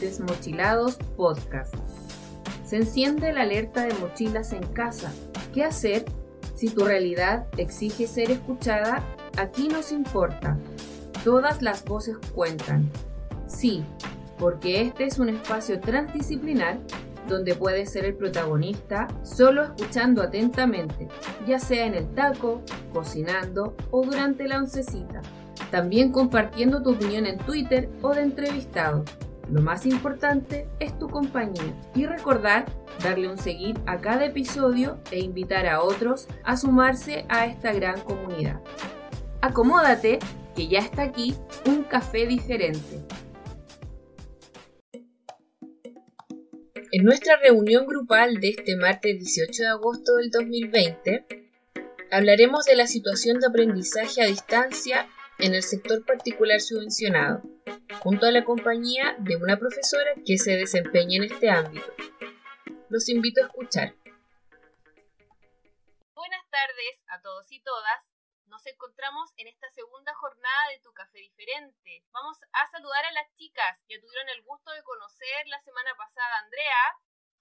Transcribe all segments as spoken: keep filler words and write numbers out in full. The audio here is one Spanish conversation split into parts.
Desmochilados Podcast. Se enciende la alerta de mochilas en casa. ¿Qué hacer si tu realidad exige ser escuchada? Aquí nos importa. Todas las voces cuentan. Sí, porque este es un espacio transdisciplinar donde puedes ser el protagonista solo escuchando atentamente, ya sea en el taco, cocinando o durante la oncecita. También compartiendo tu opinión en Twitter o de entrevistado. Lo más importante es tu compañía y recordar darle un seguir a cada episodio e invitar a otros a sumarse a esta gran comunidad. Acomódate, que ya está aquí un café diferente. En nuestra reunión grupal de este martes dieciocho de agosto del dos mil veinte, hablaremos de la situación de aprendizaje a distancia en el sector particular subvencionado, junto a la compañía de una profesora que se desempeña en este ámbito. Los invito a escuchar. Buenas tardes a todos y todas. Nos encontramos en esta segunda jornada de Tu Café Diferente. Vamos a saludar a las chicas que tuvieron el gusto de conocer la semana pasada. Andrea.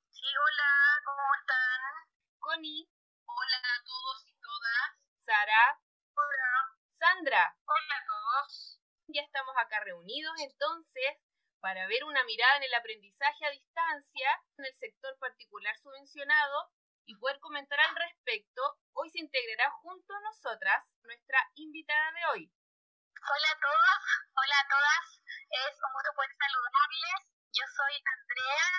Sí, hola, ¿cómo están? Connie. Hola a todos y todas. Sara. Hola. Sandra. Hola a todos. Ya estamos acá reunidos entonces para ver una mirada en el aprendizaje a distancia en el sector particular subvencionado y poder comentar al respecto. Hoy se integrará junto a nosotras nuestra invitada de hoy. Hola a todos, hola a todas, es un gusto poder saludarles. Yo soy Andrea,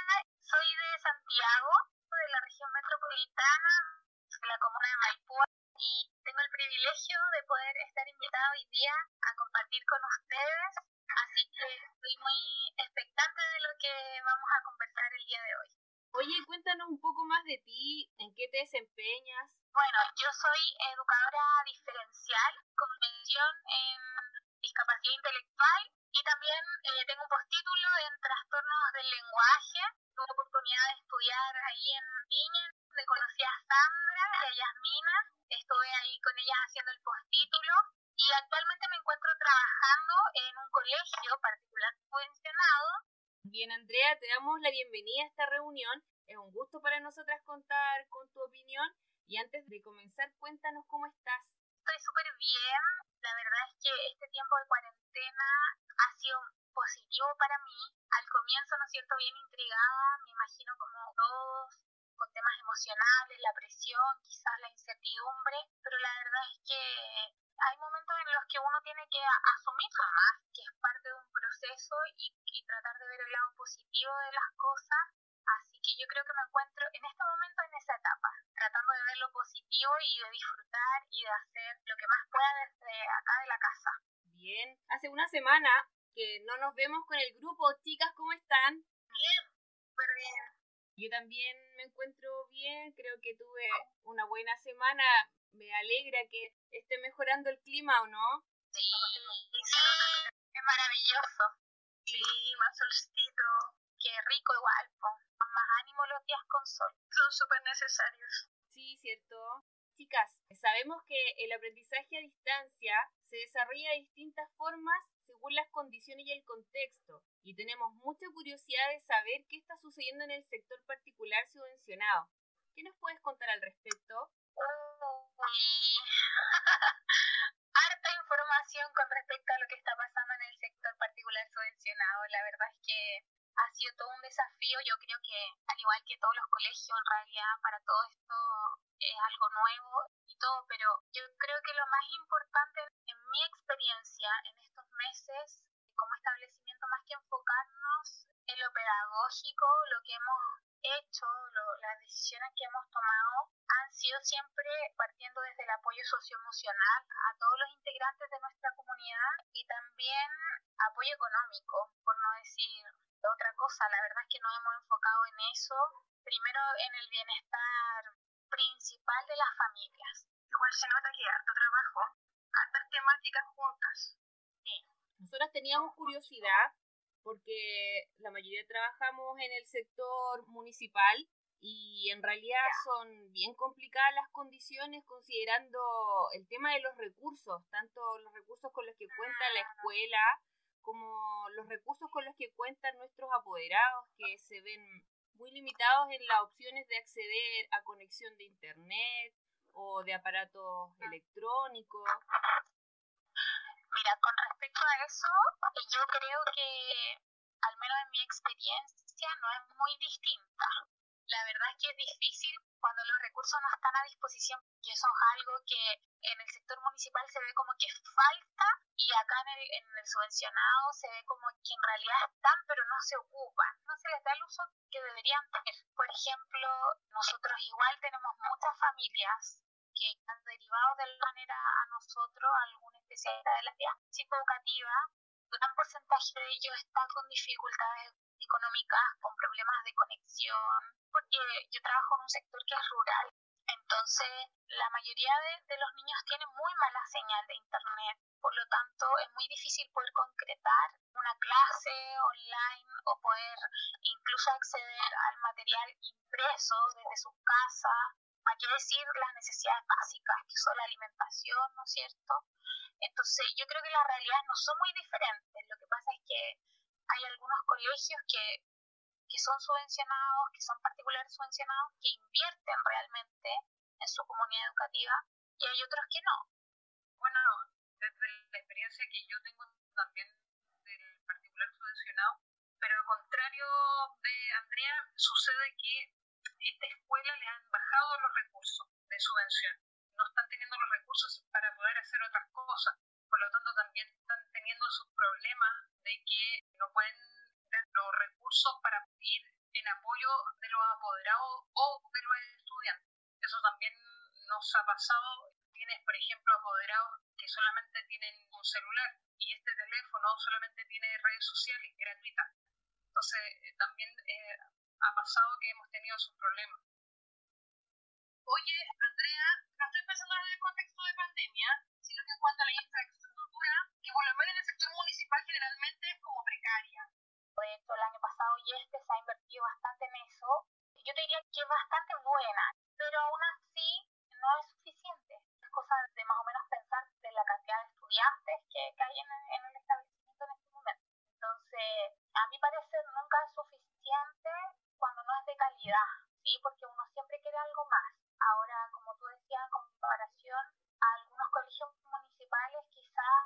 soy de Santiago, de la región metropolitana, de la comuna de Maipú, y tengo el privilegio de poder estar invitada hoy día a compartir con ustedes, así que estoy muy expectante de lo que vamos a conversar el día de hoy. Oye, cuéntanos un poco más de ti, ¿en qué te desempeñas? Bueno, yo soy educadora diferencial, con mención en discapacidad intelectual y también eh, tengo un postítulo en trastornos del lenguaje. Tuve oportunidad de estudiar ahí en Viña, donde conocí a Sandra y a Yasmina. Estuve ahí con ellas haciendo el postítulo y actualmente me encuentro trabajando en un colegio particular subvencionado. Bien, Andrea, te damos la bienvenida a esta reunión. Es un gusto para nosotras contar con tu opinión. Y antes de comenzar, cuéntanos cómo estás. Estoy súper bien. La verdad es que este tiempo de cuarentena ha sido positivo para mí. Al comienzo, ¿no es cierto?, bien intrigada. Me imagino como todos, con temas emocionales, la presión, quizás la incertidumbre. Pero la verdad es que hay momentos en los que uno tiene que asumirlo más, que es parte de un proceso y, y tratar de ver el lado positivo de las cosas. Así que yo creo que me encuentro en este momento en esa etapa, tratando de ver lo positivo y de disfrutar y de hacer lo que más pueda desde acá de la casa. Bien, hace una semana que no nos vemos con el grupo. Chicas, ¿cómo están? Bien, súper bien. Yo también me encuentro bien, creo que tuve una buena semana. Me alegra que esté mejorando el clima, ¿o no? Sí, sí, es maravilloso. Sí, más solcito. Qué rico igual, con más ánimo los días con sol. Son súper necesarios. Sí, cierto. Chicas, sabemos que el aprendizaje a distancia se desarrolla de distintas formas según las condiciones y el contexto. Y tenemos mucha curiosidad de saber qué está sucediendo en el sector particular subvencionado. ¿Qué nos puedes contar al respecto? Uy, harta información con respecto a lo que está pasando en el sector particular subvencionado. La verdad es que ha sido todo un desafío. Yo creo que, al igual que todos los colegios, en realidad para todo esto es algo nuevo y todo, pero yo creo que lo más importante en mi experiencia en estos meses, como establecimiento, más que enfocarnos en lo pedagógico, lo que hemos hecho, lo, las decisiones que hemos tomado han sido siempre partiendo desde el apoyo socioemocional a todos los integrantes de nuestra comunidad y también apoyo económico, por no decir otra cosa. La verdad es que nos hemos enfocado en eso, primero en el bienestar principal de las familias. Igual se nota que harto trabajo, hartas temáticas juntas. Sí. Nosotras teníamos curiosidad porque la mayoría trabajamos en el sector municipal y en realidad son bien complicadas las condiciones considerando el tema de los recursos, tanto los recursos con los que cuenta la escuela como los recursos con los que cuentan nuestros apoderados, que se ven muy limitados en las opciones de acceder a conexión de internet o de aparatos electrónicos. Mira, con respecto a eso, yo creo que, al menos en mi experiencia, no es muy distinta. La verdad es que es difícil cuando los recursos no están a disposición, y eso es algo que en el sector municipal se ve como que falta, y acá en el, en el subvencionado se ve como que en realidad están, pero no se ocupan, no se les da el uso que deberían tener. Por ejemplo, nosotros igual tenemos muchas familias que han derivado de alguna manera a nosotros, a algún especialista de la área psicoeducativa. Gran porcentaje de ellos está con dificultades económicas, con problemas de conexión, porque yo trabajo en un sector que es rural, entonces la mayoría de, de los niños tienen muy mala señal de internet, por lo tanto es muy difícil poder concretar una clase online o poder incluso acceder al material impreso desde su casa, para qué decir las necesidades básicas, que son la alimentación, ¿no es cierto? Entonces, yo creo que las realidades no son muy diferentes. Lo que pasa es que hay algunos colegios que, que son subvencionados, que son particulares subvencionados, que invierten realmente en su comunidad educativa, y hay otros que no. Bueno, desde la experiencia que yo tengo también del particular subvencionado, pero al contrario de Andrea, sucede que esta escuela le han bajado los recursos de subvención. No están teniendo los recursos para poder hacer otras cosas. Por lo tanto, también están teniendo sus problemas de que no pueden dar los recursos para ir en apoyo de los apoderados o de los estudiantes. Eso también nos ha pasado. Tienes, por ejemplo, apoderados que solamente tienen un celular y este teléfono solamente tiene redes sociales gratuitas. Entonces, también eh, ha pasado que hemos tenido sus problemas. Oye, Andrea, no estoy pensando en el contexto de pandemia, sino que en cuanto a la infraestructura, que por lo menos en el sector municipal generalmente es como precaria. De hecho, el año pasado y este se ha invertido bastante en eso. Yo te diría que es bastante buena, pero aún así no es suficiente. Es cosa de más o menos pensar de la cantidad de estudiantes que, que hay en, en el establecimiento en este momento. Entonces, a mi parecer nunca es suficiente cuando no es de calidad, ¿sí? Porque uno siempre quiere algo más. Ahora, como tú decías, en comparación a algunos colegios municipales, quizás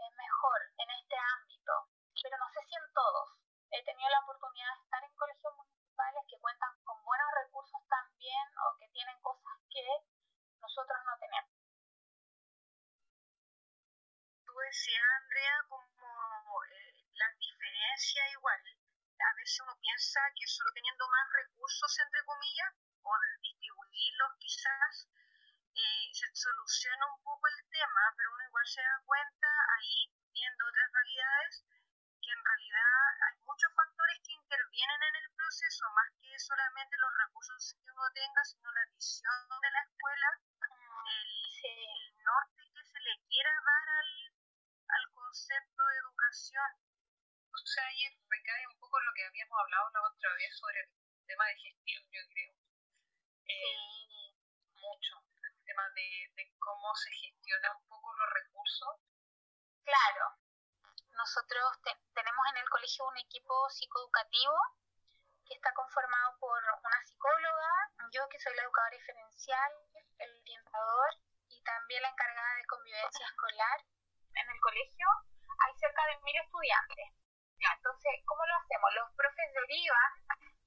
es mejor en este ámbito, pero no sé si en todos. He tenido la oportunidad de estar en colegios municipales que cuentan con buenos recursos también o que tienen cosas que nosotros no tenemos. Tú decías, Andrea, como eh, las diferencias igual. A veces uno piensa que solo teniendo más recursos, entre comillas, o distribuirlos quizás, eh, se soluciona un poco el tema, pero uno igual se da cuenta ahí, viendo otras realidades, que en realidad hay muchos factores que intervienen en el proceso, más que solamente los recursos que uno tenga, sino la visión de la escuela, el, el norte que se le quiera dar al, al concepto de educación. O sea, ahí recae un poco lo que habíamos hablado la otra vez sobre el tema de gestión, yo creo. Eh, mucho el tema de, de cómo se gestiona un poco los recursos. Claro, nosotros te, tenemos en el colegio un equipo psicoeducativo que está conformado por una psicóloga, yo que soy la educadora diferencial, el orientador y también la encargada de convivencia escolar. En el colegio hay cerca de mil estudiantes. Entonces, ¿cómo lo hacemos? Los profes derivan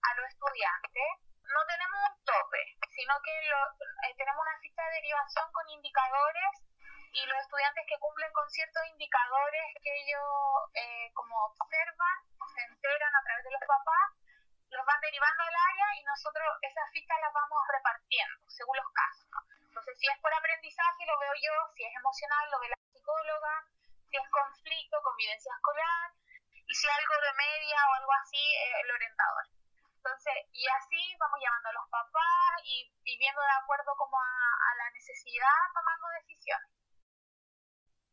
a los estudiantes. No tenemos un tope, sino que lo, eh, tenemos una ficha de derivación con indicadores y los estudiantes que cumplen con ciertos indicadores que ellos eh, como observan, se enteran a través de los papás, los van derivando al área y nosotros esas fichas las vamos repartiendo según los casos. Entonces, si es por aprendizaje lo veo yo, si es emocional lo ve la psicóloga, si es conflicto, convivencia escolar y si algo de media o algo así, eh, el orientador. Entonces, y así vamos llamando a los papás y, y viendo de acuerdo como a, a la necesidad, tomando decisiones.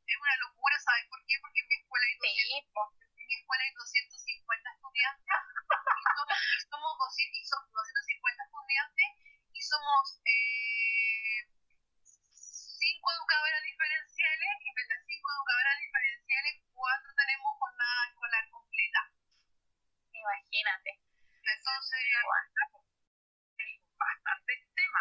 Es una locura, ¿sabes por qué? Porque en mi escuela hay doscientos, sí. En mi escuela hay doscientos cincuenta estudiantes y somos, y somos doscientos cincuenta estudiantes y somos eh, cinco educadoras diferenciales y de las cinco educadoras diferenciales, cuatro tenemos jornada imagínate. Entonces, bueno, bastante tema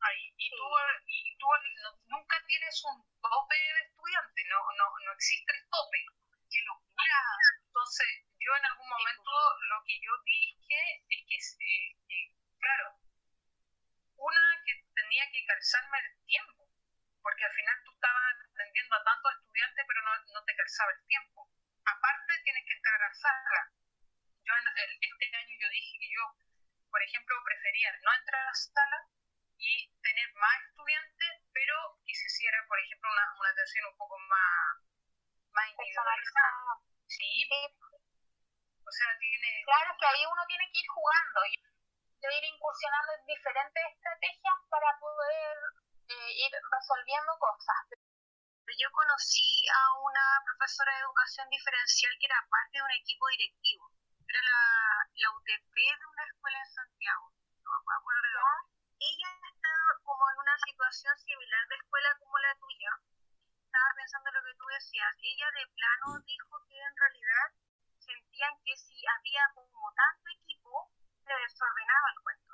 ahí. Y, sí. tú, y tú no, nunca tienes un tope de estudiante, no, no, no existe el tope. ¡Qué locura! Entonces, yo en algún momento lo que yo dije es que, eh, que claro, una que tenía que calzarme el tiempo, porque al final tú estabas atendiendo a tantos estudiantes, pero no, no te calzaba el tiempo. Aparte, tienes que entrar a sala. Yo en el, este año yo dije que yo, por ejemplo, prefería no entrar a sala y tener más estudiantes, pero que se hiciera, por ejemplo, una, una atención un poco más, más individualizada. Sí, o sea, tiene... Claro, que ahí uno tiene que ir jugando, de ir incursionando en diferentes estrategias para poder eh, ir resolviendo cosas. Yo conocí a una profesora de educación diferencial que era parte de un equipo directivo. Era la, la U T P de una escuela en Santiago. No me acuerdo de dónde. Ella estaba como en una situación similar de escuela como la tuya. Estaba pensando lo que tú decías. Ella de plano dijo que en realidad sentían que si había como tanto equipo, se desordenaba el cuento.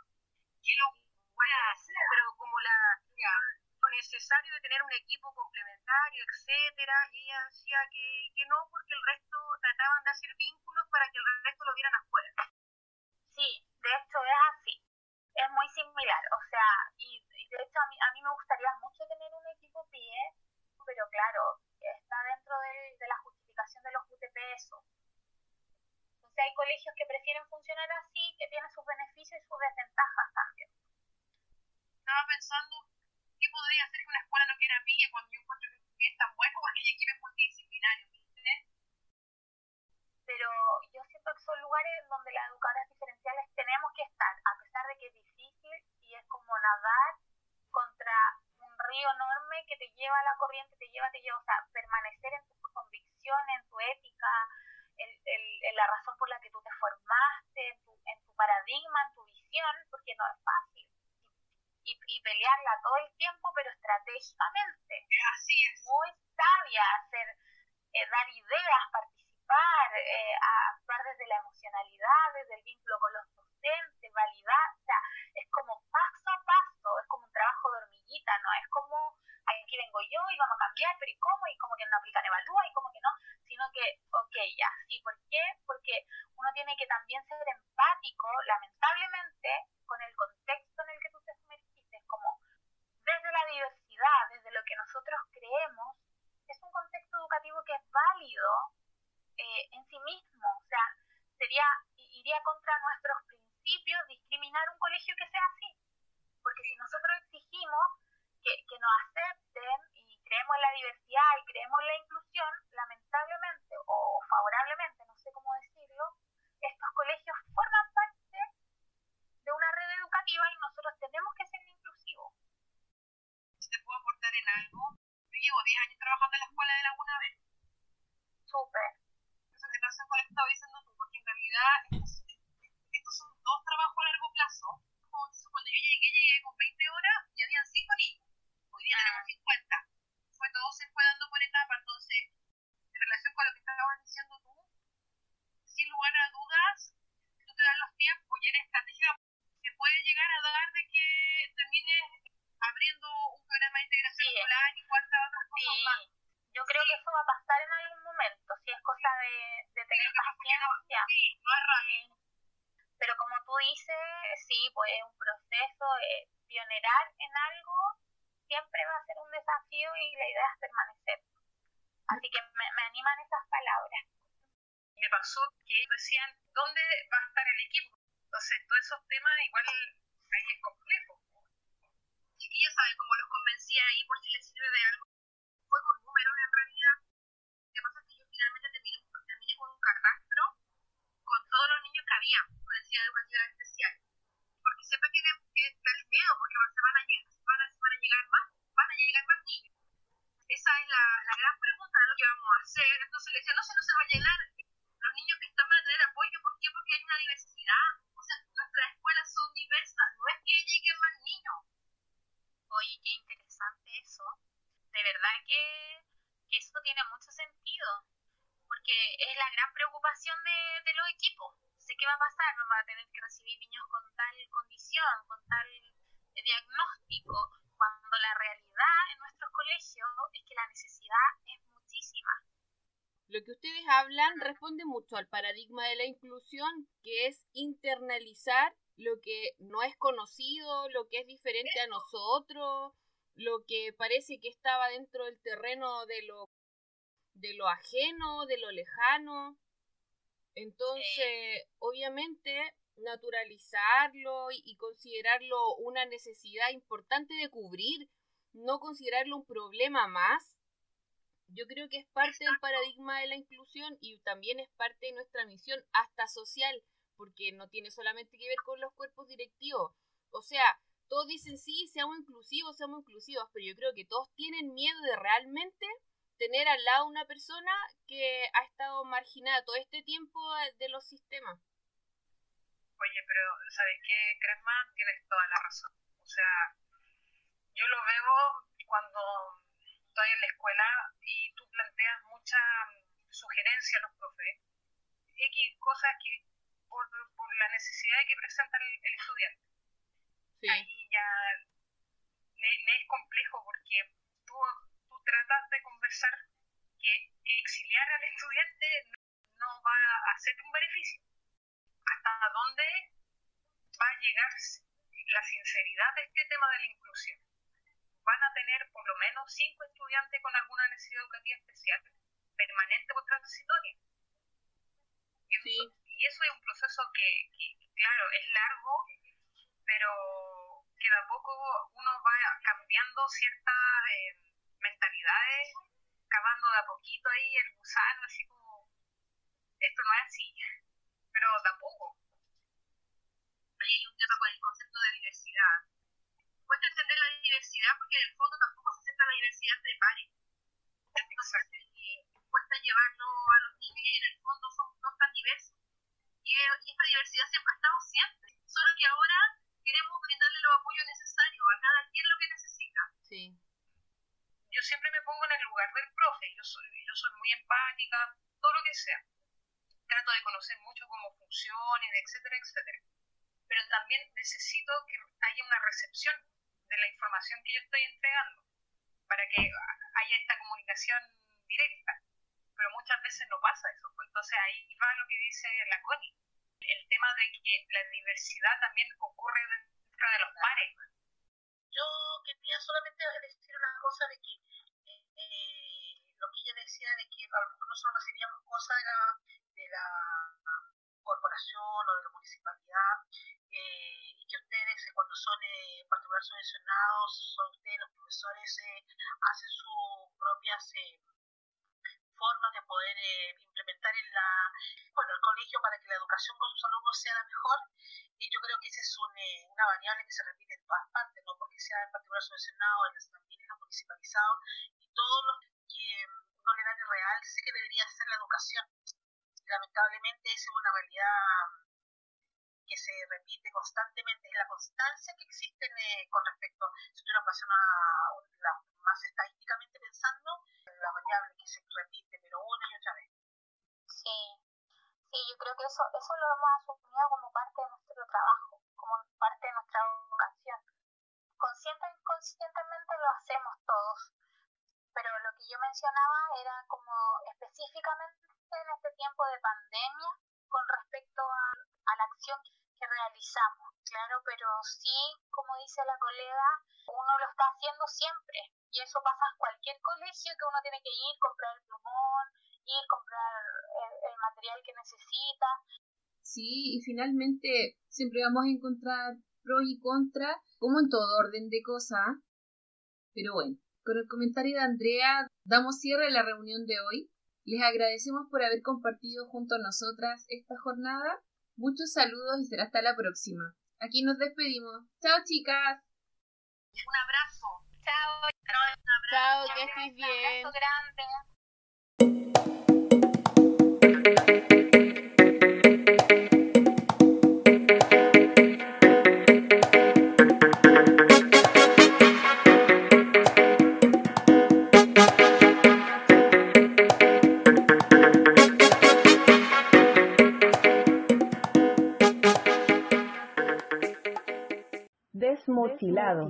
¡Qué locura! Pero como la... lo necesario de tener un equipo complementario, etcétera, y ella decía que, que no, porque el resto trataban de hacer vínculos para que el resto lo vieran afuera. Sí, de hecho es así, es muy similar, o sea, y, y de hecho a mí, a mí me gustaría mucho tener un equipo P I E, pero claro, está dentro de, de la justificación de los U T P eso. O sea, hay colegios que prefieren funcionar así, que tienen sus beneficios y sus desventajas también. Estaba pensando... ¿qué podría hacer que una escuela no quiera P I E cuando yo encuentro que P I E es tan bueno porque hay equipos multidisciplinarios? Pero yo siento que son lugares donde las educadoras diferenciales tenemos que estar, a pesar de que es difícil y es como nadar contra un río enorme que te lleva a la corriente, te lleva, te lleva, o sea, permanecer en tus convicciones, en tu ética, en, en, en la razón por la que tú te formaste, en tu, en tu paradigma, en tu visión, porque no es fácil. Y, y pelearla todo el tiempo, pero estratégicamente. Así es. Muy sabia, hacer, eh, dar ideas, participar, eh, actuar desde la emocionalidad, desde el vínculo con los docentes, validar, o sea, es como paso a paso, es como un trabajo de hormiguita, no es como, aquí vengo yo y vamos a cambiar, pero ¿y cómo? ¿Y cómo que no aplican evalúa? ¿Y cómo que no? Sino que, ok, ya, sí, ¿por qué? Porque uno tiene que también ser empático, lamentablemente, con el contexto en el que tú te como desde la diversidad, desde lo que nosotros creemos, es un contexto educativo que es válido eh, en sí mismo, o sea, sería iría contra nuestros principios discriminar un colegio que sea así, porque si nosotros exigimos que, que nos acepten y creemos en la diversidad y creemos en la inclusión, lamentablemente o favorablemente, no sé cómo decirlo, estos colegios forman parte de una red educativa y nosotros tenemos que ser inclusivos. Si te puedo aportar en algo, yo llevo diez años trabajando en la escuela de Laguna Verde. Súper. Eso en relación con lo que estaba diciendo tú, porque en realidad estos, estos son dos trabajos a largo plazo. Entonces, cuando yo llegué, llegué con veinte horas y habían cinco niños. Hoy día ah. tenemos cincuenta. Fue, todo se fue dando por etapa. Entonces, en relación con lo que estabas diciendo tú, sin lugar a dudas, tú te das los tiempos y eres estratégica. Se puede llegar a dar de que termines abriendo un programa de integración sí, escolar y cuantas otras cosas sí. más. Yo creo sí. que eso va a pasar en algún momento, si es cosa de, de tener paciencia. Sí, no es rápido. Pero como tú dices, sí, pues es un proceso, eh, pionerar en algo siempre va a ser un desafío y la idea es permanecer. Así que me, me animan esas palabras. Me pasó que decían, ¿dónde va a estar el equipo? Entonces, todos esos temas igual ahí es complejo. Chiquillos, ¿saben cómo los convencí ahí por si les sirve de algo? Fue con números en realidad. Lo que pasa es que yo finalmente terminé, terminé con un catastro con todos los niños que había con necesidad educativa especial. Porque siempre tienen el miedo, porque se van a, llegar, van, a, van a llegar más, van a llegar más niños. Esa es la, la gran pregunta de lo que vamos a hacer. Entonces le decía, no sé, no se va a llenar los niños que están van a tener apoyo. ¿Por qué? Porque hay una diversidad. Nuestras escuelas son diversas, no es que lleguen más niños. Oye, qué interesante eso. De verdad que, que eso tiene mucho sentido, porque es la gran preocupación de, de los equipos. Se sé qué va a pasar, vamos a tener que recibir niños con tal condición, con tal diagnóstico, cuando la realidad en nuestros colegios es que la necesidad es muchísima. Lo que ustedes hablan responde mucho al paradigma de la inclusión, que es internalizar lo que no es conocido, lo que es diferente ¿Sí? a nosotros, lo que parece que estaba dentro del terreno de lo, de lo ajeno, de lo lejano. Entonces, sí. obviamente, naturalizarlo y, y considerarlo una necesidad importante de cubrir, no considerarlo un problema más, yo creo que es parte Exacto. del paradigma de la inclusión y también es parte de nuestra misión hasta social, porque no tiene solamente que ver con los cuerpos directivos. O sea, todos dicen sí, seamos inclusivos, seamos inclusivos, pero yo creo que todos tienen miedo de realmente tener al lado una persona que ha estado marginada todo este tiempo de los sistemas. Oye, pero ¿sabes qué, Cresma? Tienes toda la razón. O sea, yo lo veo cuando estoy en la escuela y tú planteas mucha sugerencia a los profes. X cosas que por, por la necesidad que presenta el, el estudiante. Sí. Ahí ya me, me es complejo porque tú... tratas de conversar que exiliar al estudiante no va a hacer un beneficio. ¿Hasta dónde va a llegar la sinceridad de este tema de la inclusión? Van a tener por lo menos cinco estudiantes con alguna necesidad educativa especial, permanente o transitoria. Y, sí. y eso es un proceso que, que, claro, es largo, pero que de a poco uno va cambiando ciertas... Eh, mentalidades, cavando de a poquito ahí el gusano, así como esto no es así, pero tampoco. Ahí hay un tema con el concepto de diversidad. Cuesta entender la diversidad porque en el fondo tampoco se acepta la diversidad entre pares. Entonces, eh, cuesta llevarlo a los niños y en el fondo son dos tan diversos. Y, y esta diversidad siempre ha estado siempre, solo que ahora queremos brindarle los apoyos necesarios a cada quien lo que necesita. Sí. Yo siempre me pongo en el lugar del profe, yo soy, yo soy muy empática, todo lo que sea. Trato de conocer mucho cómo funcionan, etcétera, etcétera. Pero también necesito que haya una recepción de la información que yo estoy entregando para que haya esta comunicación directa. Pero muchas veces no pasa eso. Entonces ahí va lo que dice la Connie. El tema de que la diversidad también ocurre dentro de los pares. Yo quería solamente decir una cosa de que eh, eh, lo que ella decía de que a lo mejor nosotros recibíamos cosas de la, de la corporación o de la municipalidad eh, y que ustedes cuando son eh, particular subvencionados, son ustedes los profesores eh, hacen sus propias eh, formas de poder eh, implementar en la bueno el colegio para que la educación con sus alumnos sea la mejor. Y yo creo que esa es un, eh, una variable que se repite en todas partes, no porque sea en particular subvencionado, en las familias municipalizadas y todos los que eh, no le dan el realce que debería ser la educación. Lamentablemente esa es una realidad que se repite constantemente, es la constancia que existe eh, con respecto, si tú una persona la, más estadísticamente pensando, la variable que se repite, pero una y otra vez. Sí. Sí, yo creo que eso eso lo hemos asumido como parte de nuestro trabajo, como parte de nuestra vocación. Consciente e inconscientemente lo hacemos todos, pero lo que yo mencionaba era como específicamente en este tiempo de pandemia con respecto a, a la acción que realizamos. Claro, pero sí, como dice la colega, uno lo está haciendo siempre y eso pasa en cualquier colegio que uno tiene que ir, comprar el plumón, ir, comprar el, el material que necesita. Sí, y finalmente siempre vamos a encontrar pros y contras, como en todo orden de cosas. Pero bueno, con el comentario de Andrea, damos cierre a la reunión de hoy. Les agradecemos por haber compartido junto a nosotras esta jornada. Muchos saludos y será hasta la próxima. Aquí nos despedimos. ¡Chao, chicas! Un abrazo. Chao. Un abrazo. Chao, que estés bien. Un abrazo grande. Desmochilados.